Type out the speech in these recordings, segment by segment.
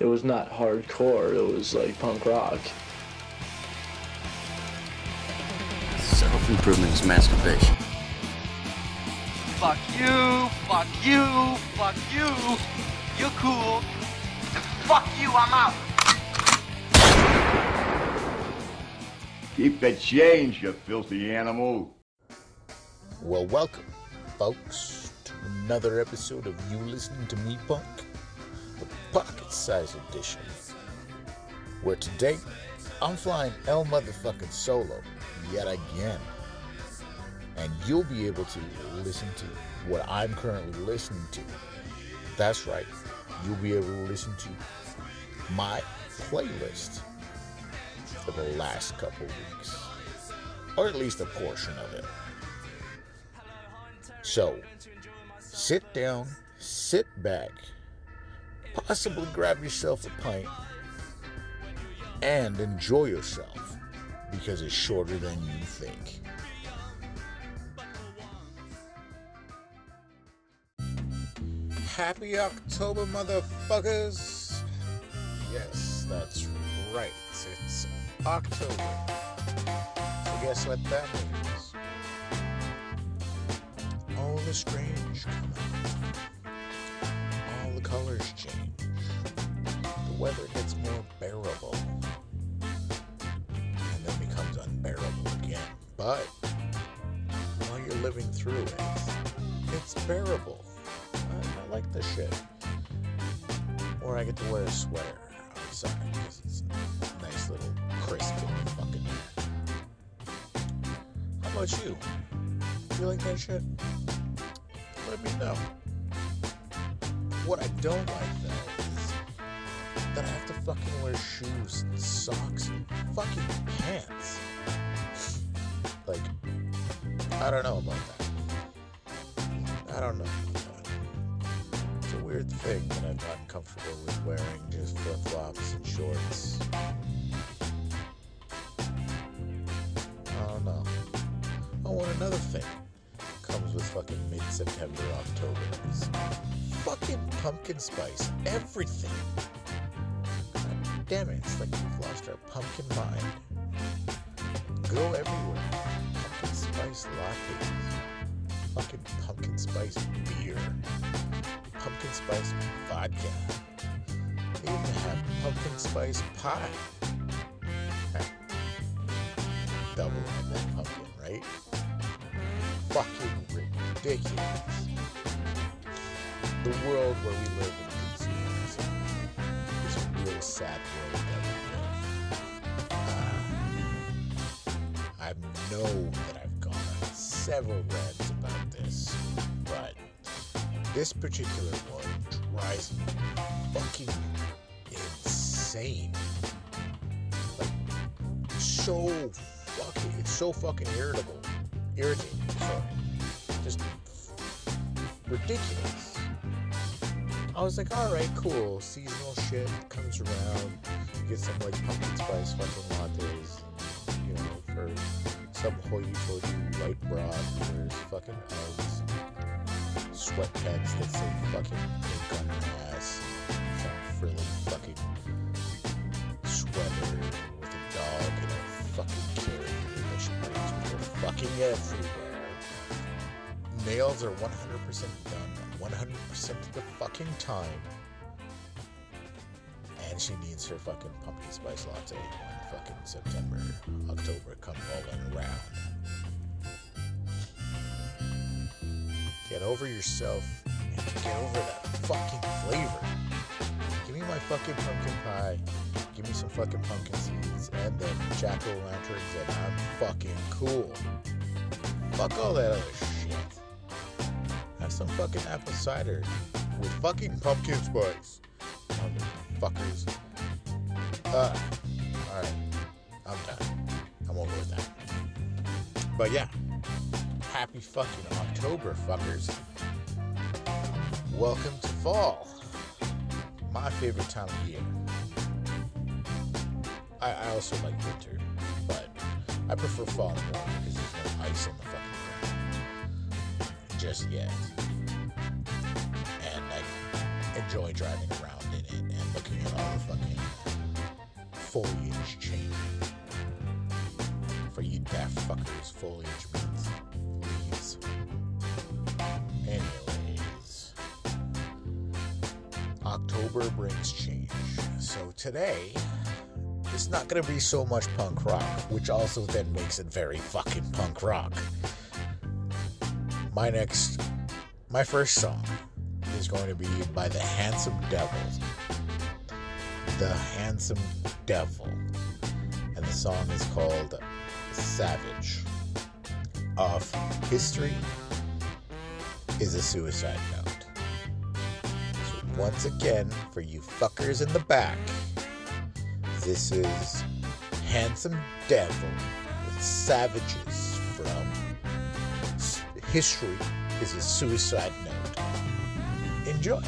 it was not hardcore, it was like punk rock. Self-improvement is masturbation. Fuck you, fuck you, fuck you, you're cool, and fuck you, I'm out. Keep the change, you filthy animal. Well, welcome, folks, to another episode of You Listening to Me Punk, the pocket-sized edition, where today I'm flying El Motherfucking Solo yet again, and you'll be able to listen to what I'm currently listening to. That's right, you'll be able to listen to my playlist for the last couple weeks, or at least a portion of it. So, sit down, sit back, possibly grab yourself a pint, and enjoy yourself, because it's shorter than you think. Happy October, motherfuckers! Yes, that's right, it's October. So guess what that means? All the strange come out. All the colors change. The weather gets more bearable. And then becomes unbearable again. But while you're living through it, it's bearable. I like this shit. Or I get to wear a sweater outside because it's a nice little crisp in the fucking air. How about you? You like that shit? Let me know. What I don't like, though, is that I have to fucking wear shoes and socks and fucking pants. Like, I don't know about that. I don't know about that. It's a weird thing that I'm not comfortable with wearing just flip-flops and shorts. I don't know. I want another thing. Comes with fucking mid-September, October. It's fucking pumpkin spice. Everything. God damn it. It's like we've lost our pumpkin mind. Go everywhere. Pumpkin spice lattes. Fucking pumpkin spice beer. Pumpkin spice vodka. They even have pumpkin spice pie. Double on that pumpkin, right? Fucking ridiculous. The world where we live in consumerism is a real sad world that we live. I know that I've gone on several rants about this, but this particular one drives me fucking insane. Like, so fucking, it's so fucking irritating, sorry. Just ridiculous. I was like, alright, cool. Seasonal shit comes around. You get some, like, pumpkin spice fucking lattes. You know, for some hoity-toity white broad who wears fucking eggs. Sweatpants that say fucking ink on her ass. Some frilly fucking sweater with a dog and a fucking carrier. Fucking everywhere. Nails are 100% done 100% of the fucking time. And she needs her fucking pumpkin spice latte when fucking September, October come rolling around. Get over yourself and get over that fucking flavor. Give me my fucking pumpkin pie. Give me some fucking pumpkin seeds and then jack-o'-lanterns and I'm fucking cool. Fuck all that other shit. Have some fucking apple cider with fucking pumpkin spice. Motherfuckers. Alright. I'm done. I'm over with that. But yeah. Happy fucking October, fuckers. Welcome to fall. My favorite time of year. I also like winter, but I prefer fall more because there's no ice on the fucking ground just yet, and I enjoy driving around in it and looking at all fucking foliage changing. For you daft fuckers, foliage means leaves. Anyways, October brings change. So today, it's not going to be so much punk rock, which also then makes it very fucking punk rock. My first song is going to be by the Handsome Devil. The Handsome Devil. And the song is called Savage. Of History is a Suicide Note. So once again, for you fuckers in the back, this is Handsome Devil with Savages from History is a Suicide Note. Enjoy.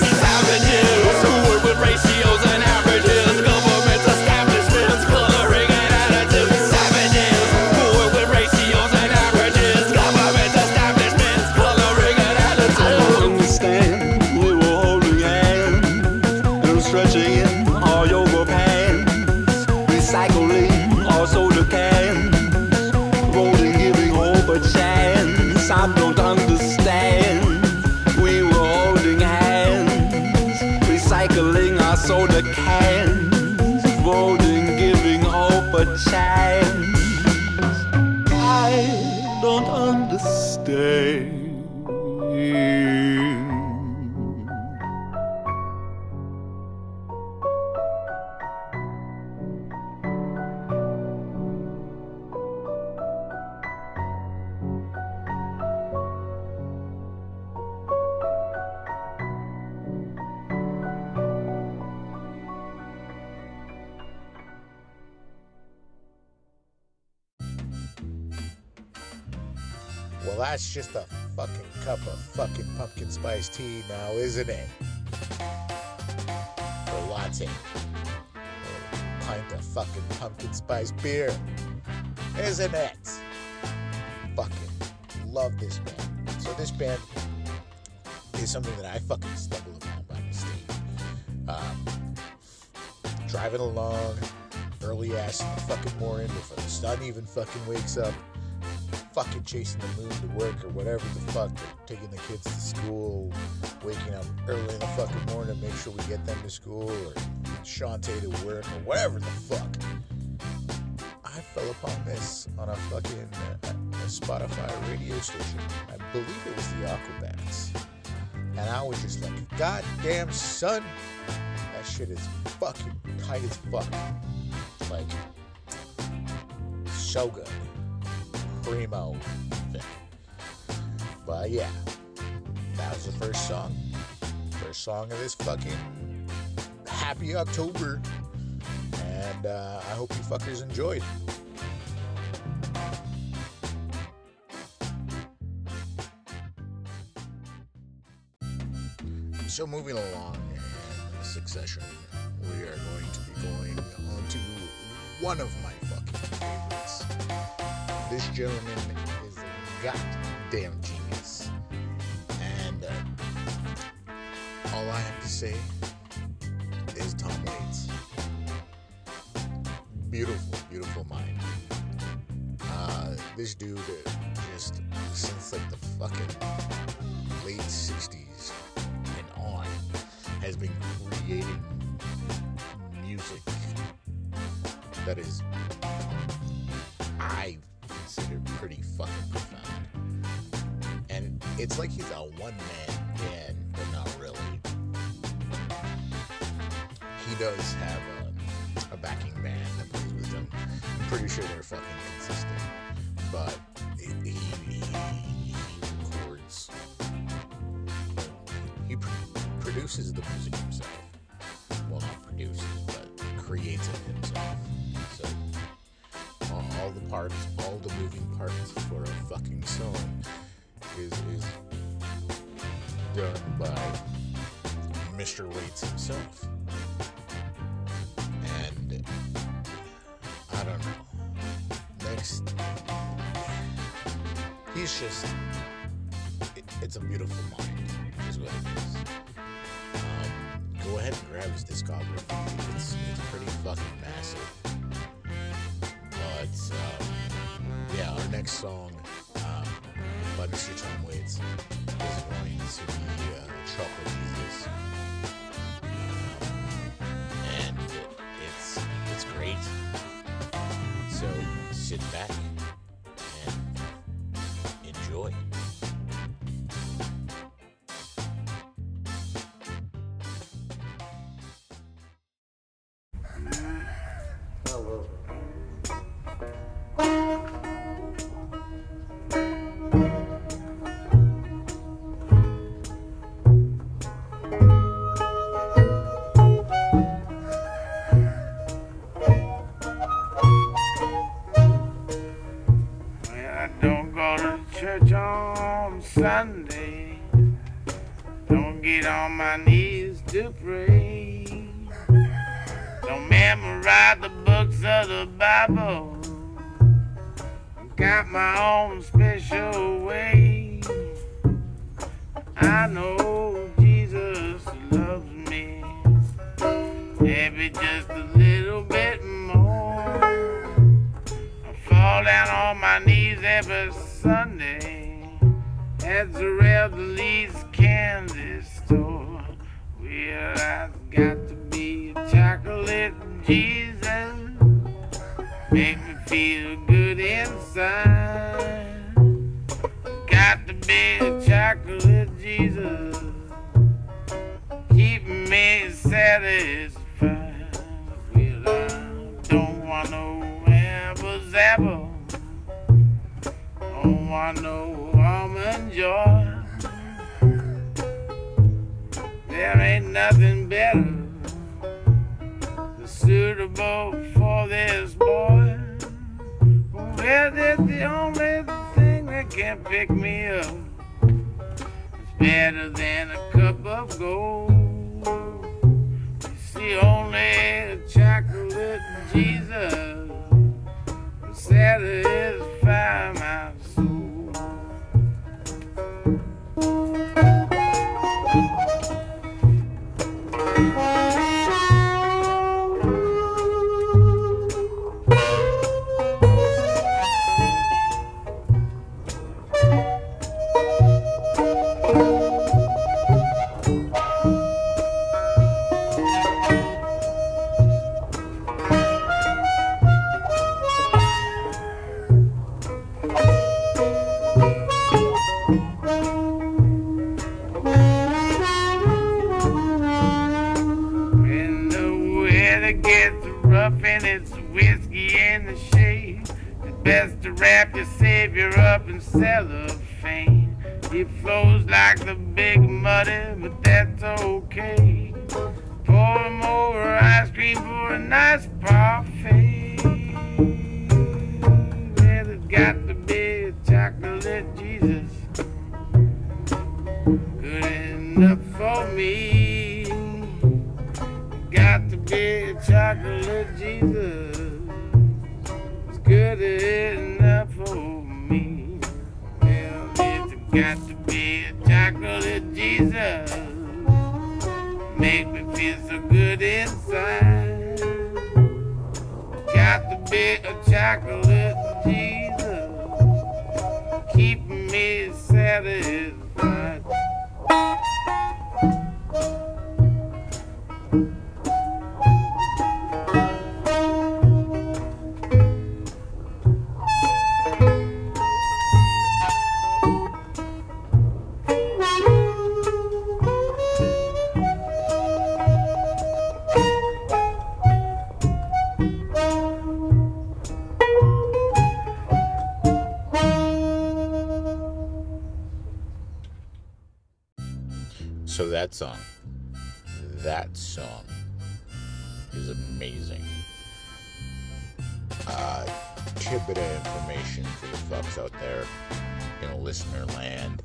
Savages, who work with ratios and averages, governments, establishments, coloring and additives. Savages. soda cans, voting, giving hope a chance. I don't understand. Well, that's just a fucking cup of fucking pumpkin spice tea now, isn't it? Or latte. Or a pint of fucking pumpkin spice beer. Isn't it? Fucking love this band. So this band is something that I fucking stumble upon by mistake. Driving along, early ass in the fucking morning before the sun even fucking wakes up. Fucking chasing the moon to work or whatever the fuck, taking the kids to school, waking up early in the fucking morning to make sure we get them to school, or Shantae to work, or whatever the fuck. I fell upon this on a fucking a Spotify radio station. I believe it was the Aquabats. And I was just like, goddamn son, that shit is fucking tight as fuck. Like, so good. Primo thing. But yeah, that was the first song. First song of this fucking happy October. And I hope you fuckers enjoyed. So moving along in succession, we are going to be going on to one of my fucking favorites. This gentleman is a goddamn genius, and all I have to say is Tom Waits. Beautiful, beautiful mind. This dude just, since like the fucking late 60s and on, has been creating music that is, I consider pretty fucking profound. And it's like he's a one-man band, but not really. He does have a backing band that plays with him. I'm pretty sure they're fucking consistent. But he records. He produces the music himself. Well, not produces, but creates it himself. So all the parts, all the moving parts for a fucking song is done by Mr. Waits himself. And I don't know. Next, he's just, it's a beautiful mind, is what it is. Go ahead and grab his discography. It's pretty fucking massive. Yeah, our next song by Mr. Tom Waits is going to be Chocolate Jesus. And it's great. So sit back and enjoy. At the least Kansas store, well, I've got to be chocolate Jesus, keep me satisfied. Well, I don't want no apple zapple, don't want no almond joy. There ain't nothing better suitable for this boy. Well, that's the only thing that can pick me up. It's better than a cup of gold. It's the only chocolate Jesus will satisfy my soul. Best to wrap your savior up in cellophane. He flows like the big muddy, but that's okay. Pour him over ice cream for a nice parfait. Well, it's got to be a chocolate Jesus, good enough for me. It's got to be a chocolate Jesus, good enough for me. Well, it's got to be a chocolate Jesus, make me feel so good inside. Got to be a chocolate Jesus, keep me satisfied. So that song is amazing. Tidbit of information for the folks out there in listener land.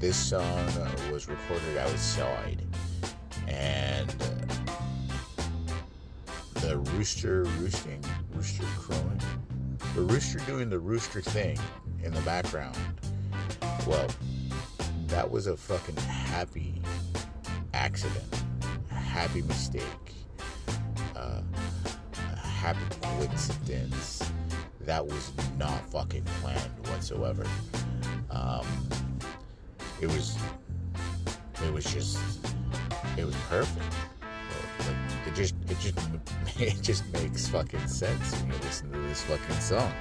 This song was recorded outside, and the rooster roosting, rooster crowing, the rooster doing the rooster thing in the background. Well, that was a fucking happy accident, a happy mistake, a happy coincidence. That was not fucking planned whatsoever. It was perfect. Like, it just makes fucking sense when you listen to this fucking song.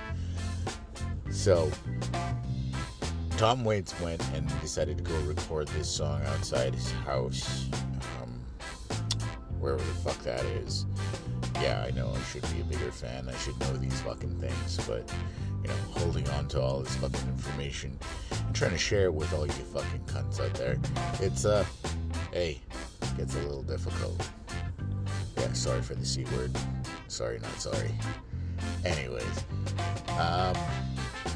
So Tom Waits went and decided to go record this song outside his house, wherever the fuck that is. Yeah, I know I should be a bigger fan, I should know these fucking things, but, you know, holding on to all this fucking information and trying to share it with all you fucking cunts out there, it's, hey, it gets a little difficult. Yeah, sorry for the C word. Sorry, not sorry. Anyways,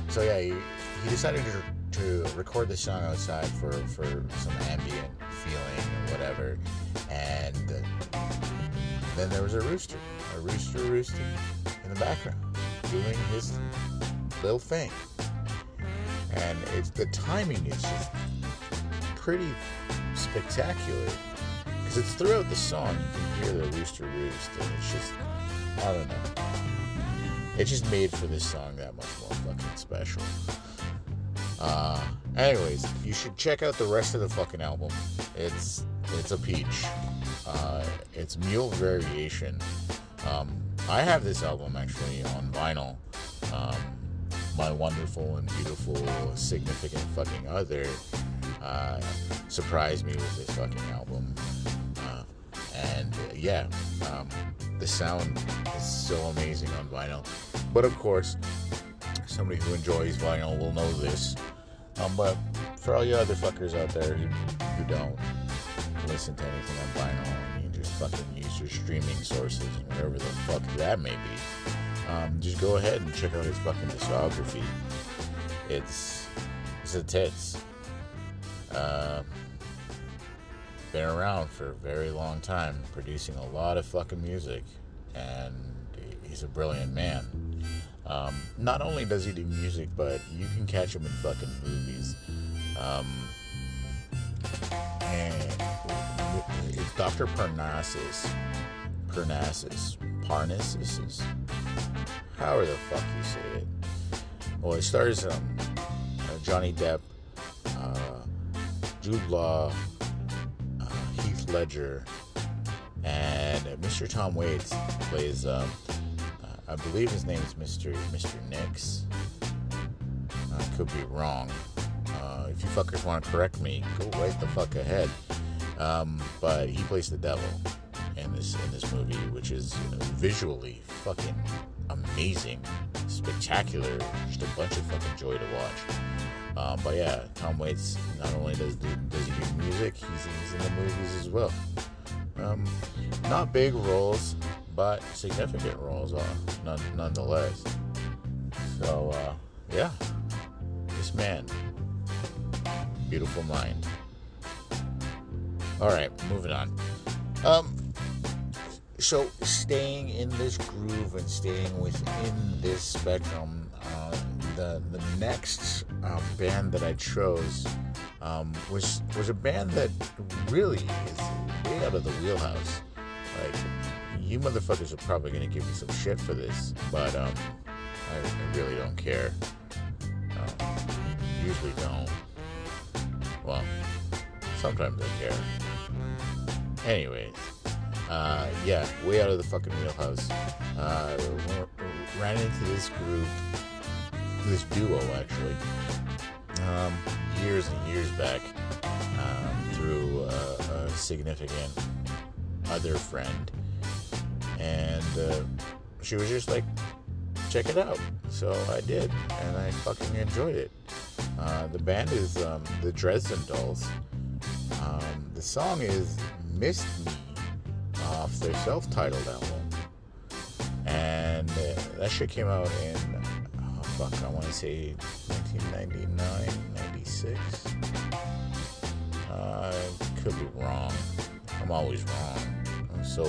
so yeah, he decided to record the song outside for some ambient feeling or whatever, and then there was a rooster roosting in the background doing his little thing, and the timing is just pretty spectacular because it's throughout the song. You can hear the rooster roost, and it's just, I don't know, it just made for this song that much more fucking special. Anyways, you should check out the rest of the fucking album. It's a peach. It's Mule Variation. I have this album actually on vinyl. My wonderful and beautiful significant fucking other surprised me with this fucking album. The sound is so amazing on vinyl. But of course, somebody who enjoys vinyl will know this. But for all you other fuckers out there who don't listen to anything on vinyl, you just fucking use your streaming sources and whatever the fuck that may be. Just go ahead and check out his fucking discography. It's a tits. Been around for a very long time, producing a lot of fucking music, and he's a brilliant man. Not only does he do music, but you can catch him in fucking movies. And it's Dr. Parnassus, however the fuck you say it. Well, it stars Johnny Depp, Jude Law, Heath Ledger, and Mr. Tom Waits plays, I believe his name is Mr. Nix. I could be wrong. If you fuckers want to correct me, go right the fuck ahead. But he plays the devil in this movie, which is visually fucking amazing, spectacular, just a bunch of fucking joy to watch. But yeah, Tom Waits, not only does he do music, he's in the movies as well. Not big roles, but significant roles nonetheless. So, yeah, this man, beautiful mind. All right, moving on. So staying in this groove and staying within this spectrum, the next band that I chose was a band that really is way out of the wheelhouse. Like, you motherfuckers are probably gonna give me some shit for this, but I really don't care. Usually don't. Well, sometimes I care. Anyways, yeah, way out of the fucking wheelhouse. Ran into this group, this duo actually, years and years back, through a significant other friend, and she was just like, check it out. So I did, and I fucking enjoyed it. The band is the Dresden Dolls. The song is Missed Me off their self-titled album, and that shit came out in I want to say 1999, 96. Could be wrong. I'm always wrong. I'm so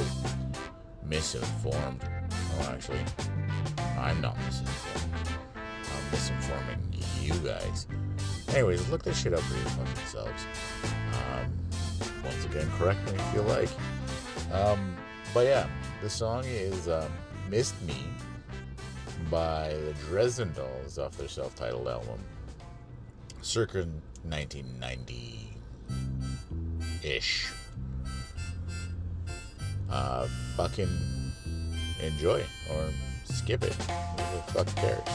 misinformed. Well, actually, I'm not misinformed. I'm misinforming you guys. Anyways, look this shit up for your fucking selves. Once again, correct me if you like. But yeah, the song is Missed Me by the Dresden Dolls off their self-titled album, circa 1990-ish. Fucking enjoy it, or skip it. Who the fuck cares?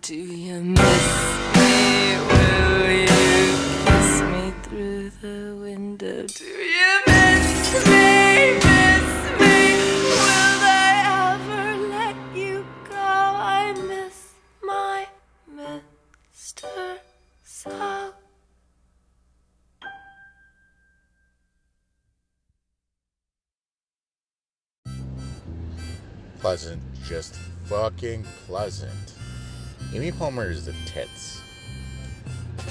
Do you miss me? Will you kiss me through the window? Do you miss me? Miss me? Will I ever let you go? I miss my Mr. So. Pleasant, just fucking pleasant. Amy Palmer is the tits.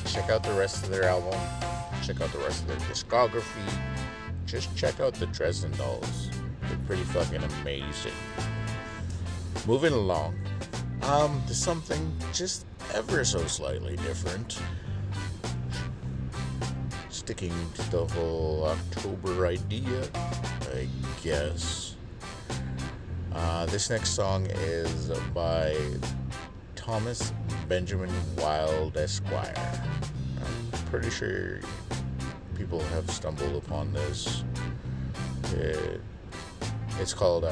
Check out the rest of their album. Check out the rest of their discography. Just check out the Dresden Dolls. They're pretty fucking amazing. Moving along. To something just ever so slightly different. Sticking to the whole October idea, I guess. This next song is by Thomas Benjamin Wilde Esquire. I'm pretty sure people have stumbled upon this. It's called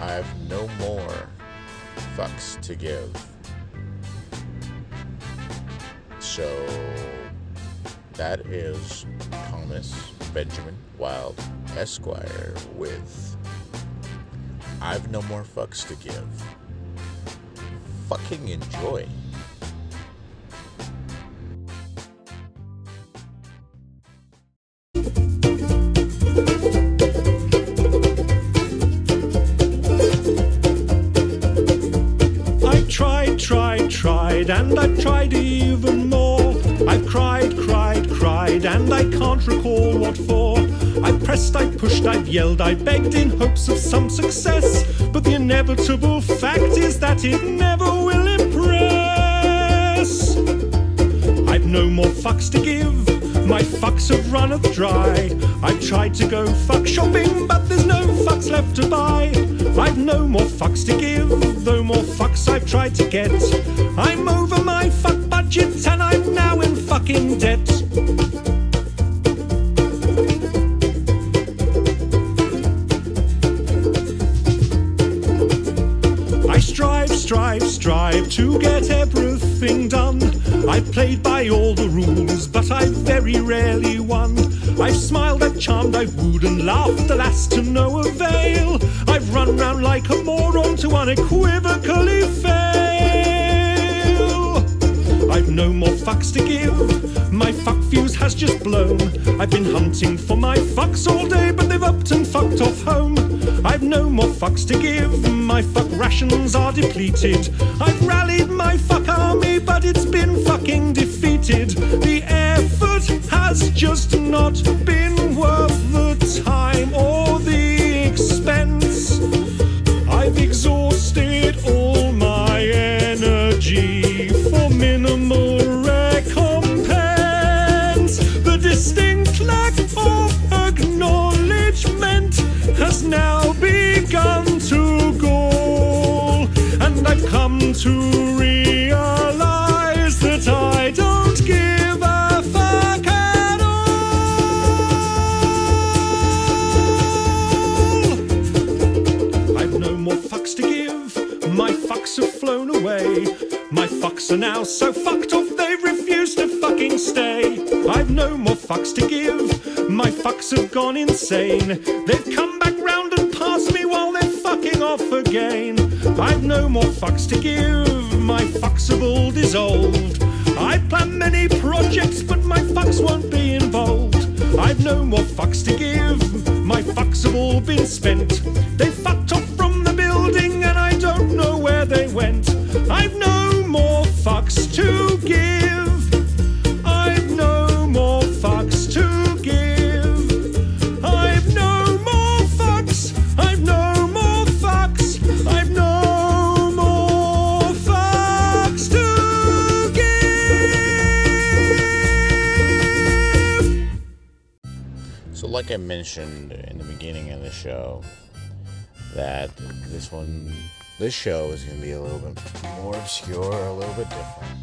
I've No More Fucks to Give. So that is Thomas Benjamin Wilde Esquire with I've No More Fucks to Give. Fucking enjoy. I tried, and I tried even more. I cried, and I can't recall what for. I pressed, I pushed, I've yelled, I begged in hopes of some success. But the inevitable fact is that it never will impress. I've no more fucks to give, my fucks have runneth dry. I've tried to go fuck shopping, but there's no fucks left to buy. I've no more fucks to give, though more fucks I've tried to get. I'm over my fuck budget, and I'm now in fucking debt. Strive to get everything done. I've played by all the rules, but I've very rarely won. I've smiled, I've charmed, I've wooed and laughed, alas, to no avail. I've run round like a moron to unequivocally fail. I've no more fucks to give, my fuck fuse has just blown. I've been hunting for my fucks all day, but they've upped and fucked off home. I've no more fucks to give, my fuck rations are depleted. I've rallied my fuck army, but it's been fucking defeated. The effort has just not been worth the time or the expense. I've exhausted all my energy for minimal recompense. The distinct lack of acknowledgement has now come to realize that I don't give a fuck at all. I've no more fucks to give, my fucks have flown away. My fucks are now so fucked off they refuse to fucking stay. I've no more fucks to give, my fucks have gone insane. They've come back round and passed me while they're fucking off again. I've no more fucks to give, my fucks have all dissolved. I plan many projects, but my fucks won't be involved. I've no more fucks to give, my fucks have all been spent. They fucked off from the building and I don't know where they went. I've no more fucks to give. I've no more fucks to give. I've no more like I mentioned in the beginning of the show, that this show is going to be a little bit more obscure, a little bit different.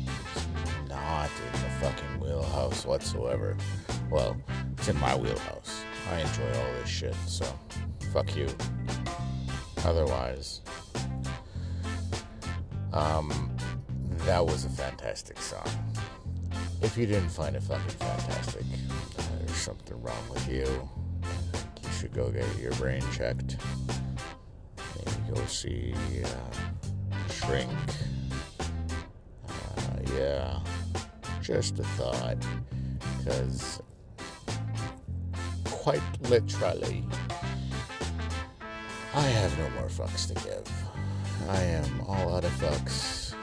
It's not in the fucking wheelhouse whatsoever. Well, it's in my wheelhouse. I enjoy all this shit, so fuck you. Otherwise, that was a fantastic song. If you didn't find it fucking fantastic, there's something wrong with you. You should go get your brain checked. Maybe go see a shrink. Yeah, just a thought, because quite literally, I have no more fucks to give. I am all out of fucks.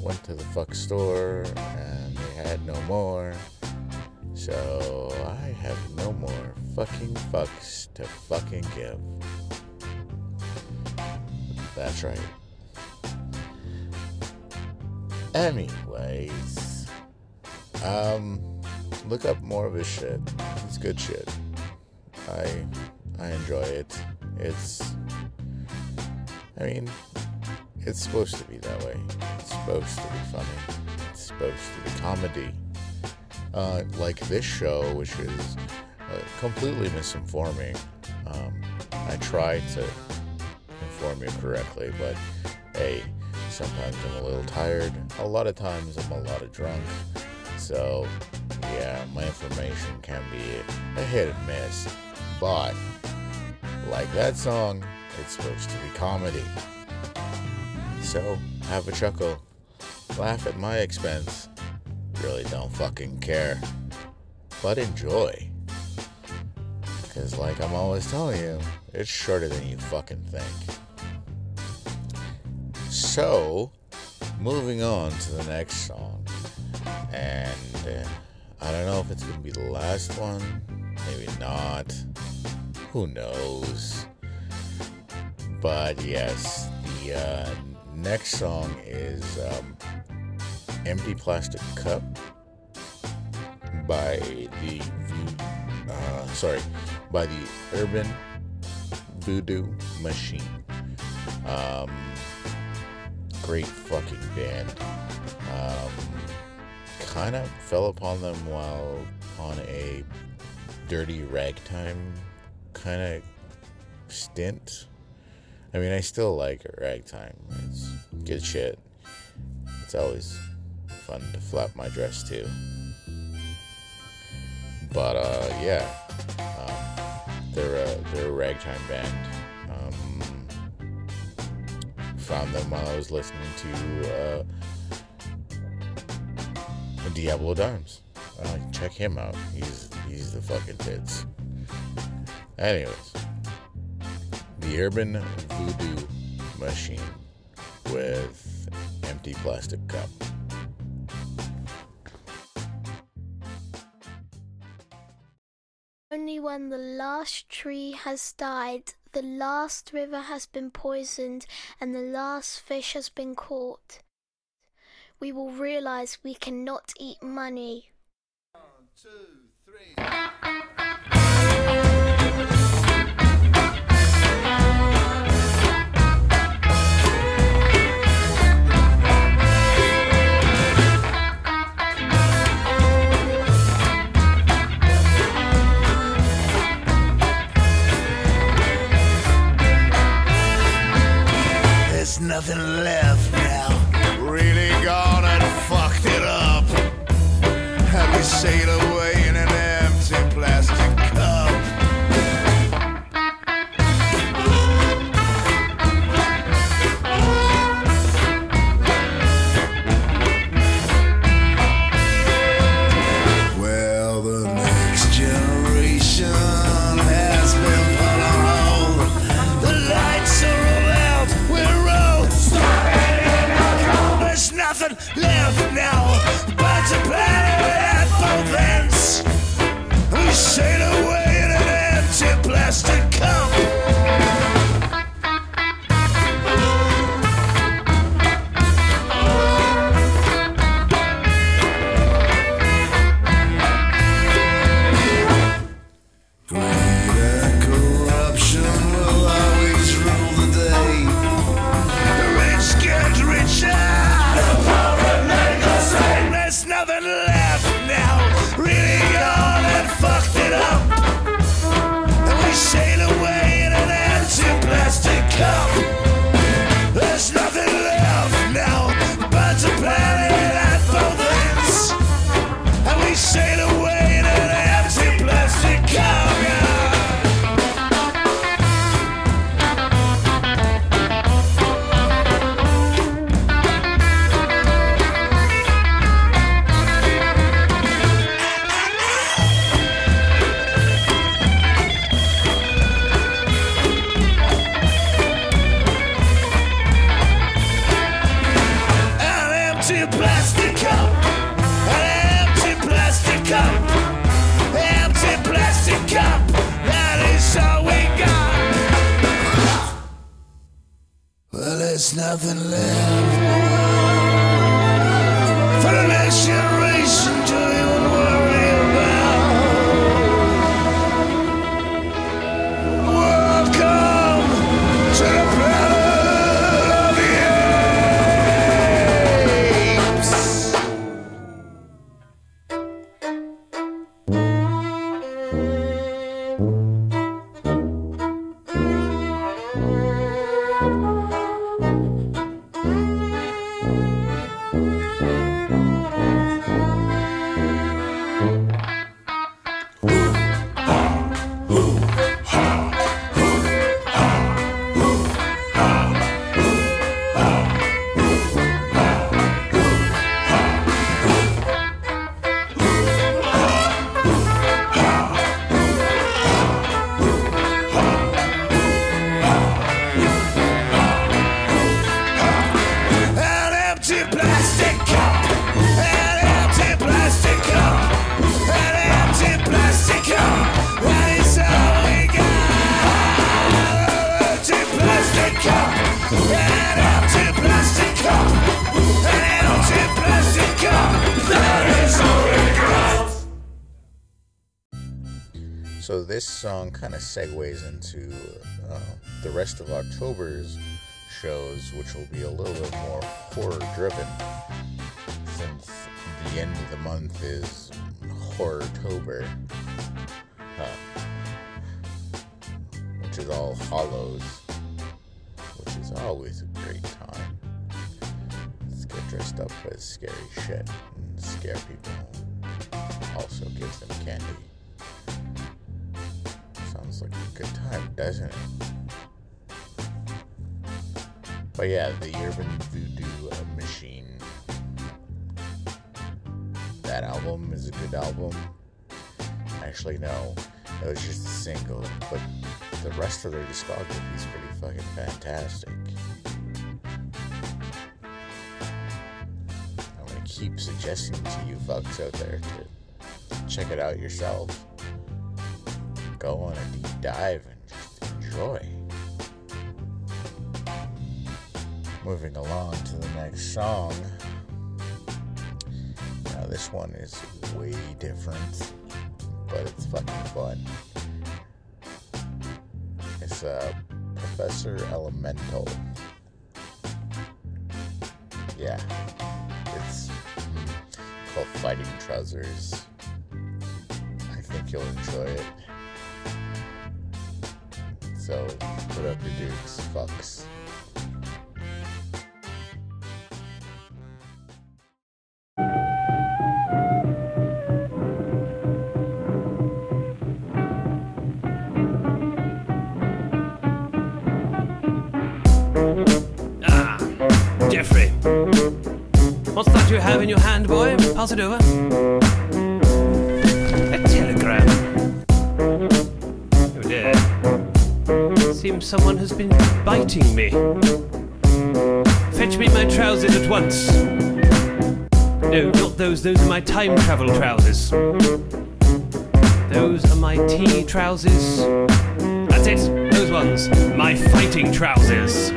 Went to the fuck store and they had no more. So I have no more fucking fucks to fucking give. That's right. Anyways, look up more of his shit. It's good shit. I enjoy it. It's supposed to be that way. It's supposed to be funny. It's supposed to be comedy. Like this show, which is completely misinforming. I try to inform you correctly, but hey, sometimes I'm a little tired. A lot of times I'm a lot of drunk. So, yeah, my information can be a hit and miss. But, like that song, it's supposed to be comedy. So, have a chuckle. Laugh at my expense. Really don't fucking care. But enjoy. Because, like I'm always telling you, it's shorter than you fucking think. So, moving on to the next song. And I don't know if it's going to be the last one. Maybe not. Who knows? But, yes, the next song is Empty Plastic Cup by the Urban Voodoo Machine. Great fucking band. Kind of fell upon them while on a dirty ragtime kind of stint. I mean, I still like ragtime. It's good shit. It's always fun to flap my dress to. But they're a ragtime band. Found them while I was listening to Diablo Dimes. Check him out. He's the fucking tits. Anyways. The Urban Voodoo Machine with Empty Plastic Cup. Only when the last tree has died, the last river has been poisoned, and the last fish has been caught, we will realize we cannot eat money. 1, 2, 3... Nothing left now. Really gone and fucked it up. Have we sailed away in an empty place? it up. And we sail away in an empty plastic cup. There's nothing left now but to plan it at both ends. And we sail away in an empty plastic cup. There's nothing left for the next generation to even worry about. Welcome to the planet of the apes. So this song kind of segues into the rest of October's shows, which will be a little bit more horror-driven, since the end of the month is Horrortober, which is all Hollows, which is always a great time. Let's get dressed up as scary shit and scare people. Also gives them candy. Like a good time, doesn't it? But yeah, the Urban Voodoo Machine. That album is a good album. Actually, no, it was just a single, but the rest of their discography is pretty fucking fantastic. I'm gonna keep suggesting to you fucks out there to check it out yourself. Go on a deep dive and just enjoy. Moving along to the next song. Now this one is way different, but it's fucking fun. It's Professor Elemental. Yeah, it's called Fighting Trousers. I think you'll enjoy it. So, put up your dukes, fucks. Jeffrey, what's that you have in your hand, boy? Pass it over. A telegram. Seems someone has been biting me. Fetch me my trousers at once. No, not those. Those are my time travel trousers. Those are my tea trousers. That's it. Those ones. My fighting trousers.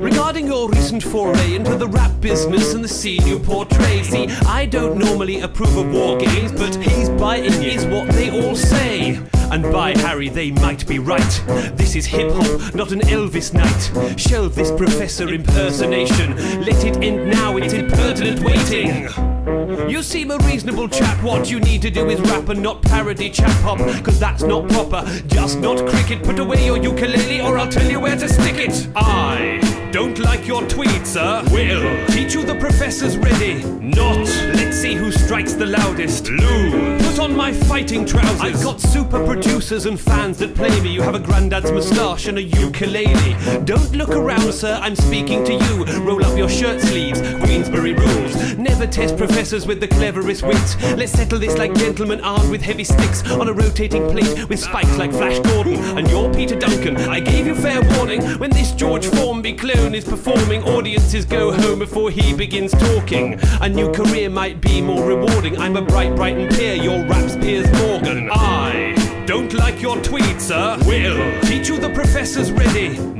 Regarding your recent foray into the rap business and the scene you portray, see, I don't normally approve of war games, but he's biting is what they all say. And by Harry, they might be right. This is hip-hop, not an Elvis night. Shelve this professor impersonation. Let it end now, it's impertinent waiting. You seem a reasonable chap. What you need to do is rap and not parody chap hop, cause that's not proper, just not cricket. Put away your ukulele or I'll tell you where to stick it. I don't like your tweet, sir. Will teach you the professor's ready. Not. Let's see who strikes the loudest. Lou. Put on my fighting trousers. I've got super producers and fans that play me. You have a granddad's moustache and a ukulele. Don't look around, sir, I'm speaking to you. Roll up your shirt sleeves. Queensberry rules. Never test professors with the cleverest wits. Let's settle this like gentlemen armed with heavy sticks on a rotating plate with spikes like Flash Gordon. And you're Peter Duncan. I gave you fair warning. When this George Formby clone is performing, audiences go home before he begins talking. A new career might be more rewarding. I'm a bright Brighton peer. Your rap's Piers Morgan. I don't like your tweet, sir. Will teach you the professor's ready. Not.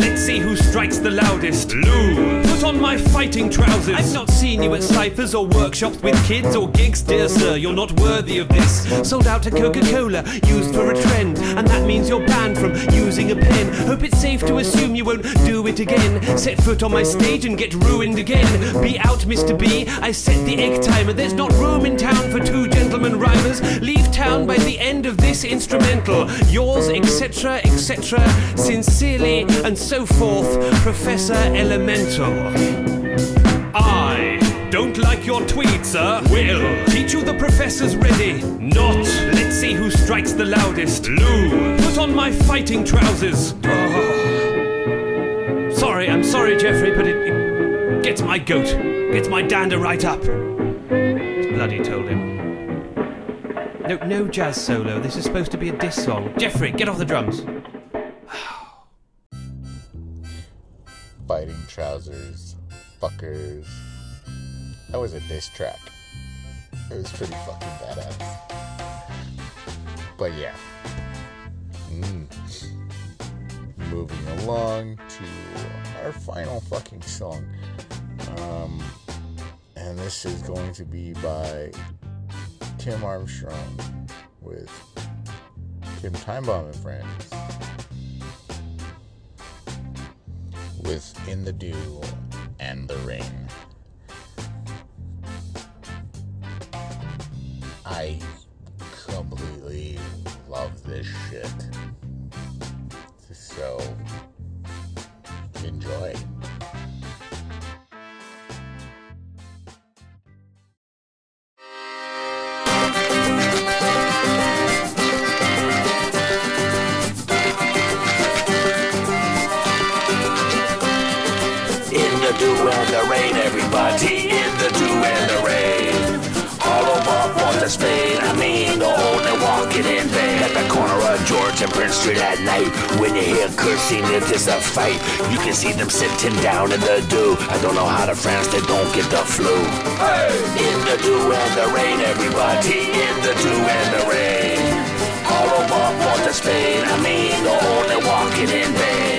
Let's see who strikes the loudest. Lou. Put on my fighting trousers. I've not seen you at ciphers or workshops with kids or gigs, dear sir. You're not worthy of this. Sold out to Coca-Cola, used for a trend, and that means you're banned from using a pen. Hope it's safe to assume you won't do it again. Set foot on my stage and get ruined again. Be out, Mr. B. I set the egg timer. There's not room in town for two gentlemen rhymers. Leave town by the end of this instrumental. Yours, etc., etc., sincerely, and so forth, Professor Elemental. I don't like your tweet, sir. Will teach you the professor's ready. Not. Let's see who strikes the loudest. Lou. Put on my fighting trousers. Oh. Sorry, I'm sorry, Jeffrey, but it gets my goat. Gets my dander right up. Bloody told him. No, no jazz solo. This is supposed to be a diss song. Jeffrey, get off the drums. Biting trousers, fuckers. That was a diss track. It was pretty fucking badass. But yeah. Moving along to our final fucking song. And this is going to be by Tim Armstrong with Tim Time Bomb and Friends with In the Dew and the Rain. I completely love this shit. So enjoy. Everybody in the dew and the rain. All of our fault is made. I mean, the old and walking in vain. At the corner of George and Prince Street at night, when you hear cursing, if there's a fight, you can see them sitting down in the dew. I don't know how the friends they don't get the flu. Hey! In the dew and the rain, everybody in the dew and the rain. All of our fault is made. I mean, the old and walking in vain.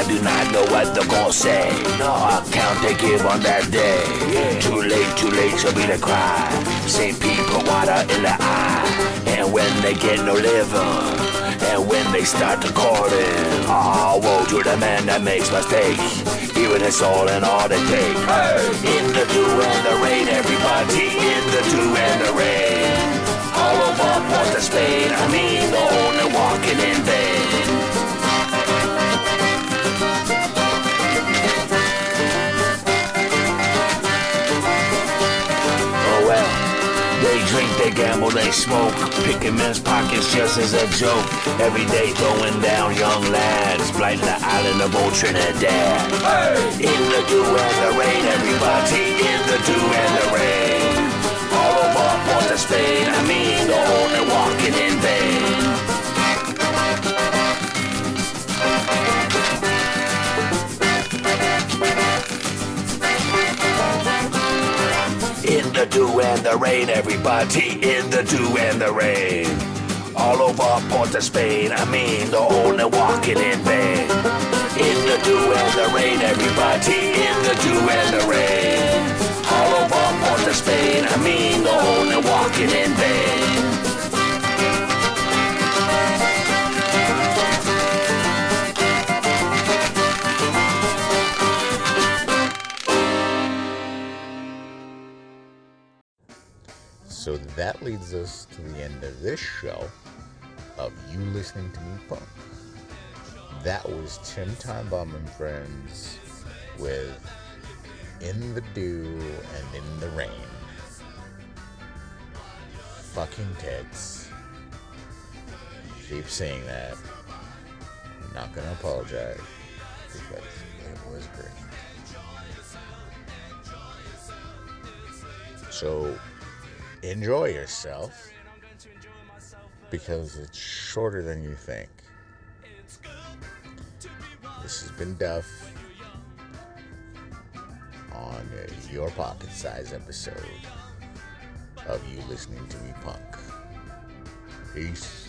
I do not know what they're gonna say. No account they give on that day. Yeah. Too late shall be the cry. Say people water in the eye. And when they get no living, and when they start to courting, oh, woe to the man that makes mistakes. Even his soul and all they take. Hey. In the dew and the rain, everybody in the dew and the rain. All of our fault is pain. I mean, the only walking in vain. Drink, they gamble, they smoke. Picking men's pockets just as a joke. Every day throwing down young lads, blighting the island of old Trinidad. Hey! In the dew and the rain, everybody in the dew and the rain. All of our fault is Spain. I mean, the only walking in vain. In the dew and the rain, everybody in the dew and the rain. All over Port of Spain, I mean, the only walking in vain. in the dew and the rain, everybody in the dew and the rain. Hollow bomb on the Spain, I mean the only walking in vain. So that leads us to the end of this show of you listening to me punk. That was Tim Time Bomb and Friends with In the Dew and In the Rain. Fucking tits. Keep saying that. I'm not gonna apologize because it was great. So enjoy yourself because it's shorter than you think. This has been Duff on your pocket size episode of You Listening to Me Punk. Peace.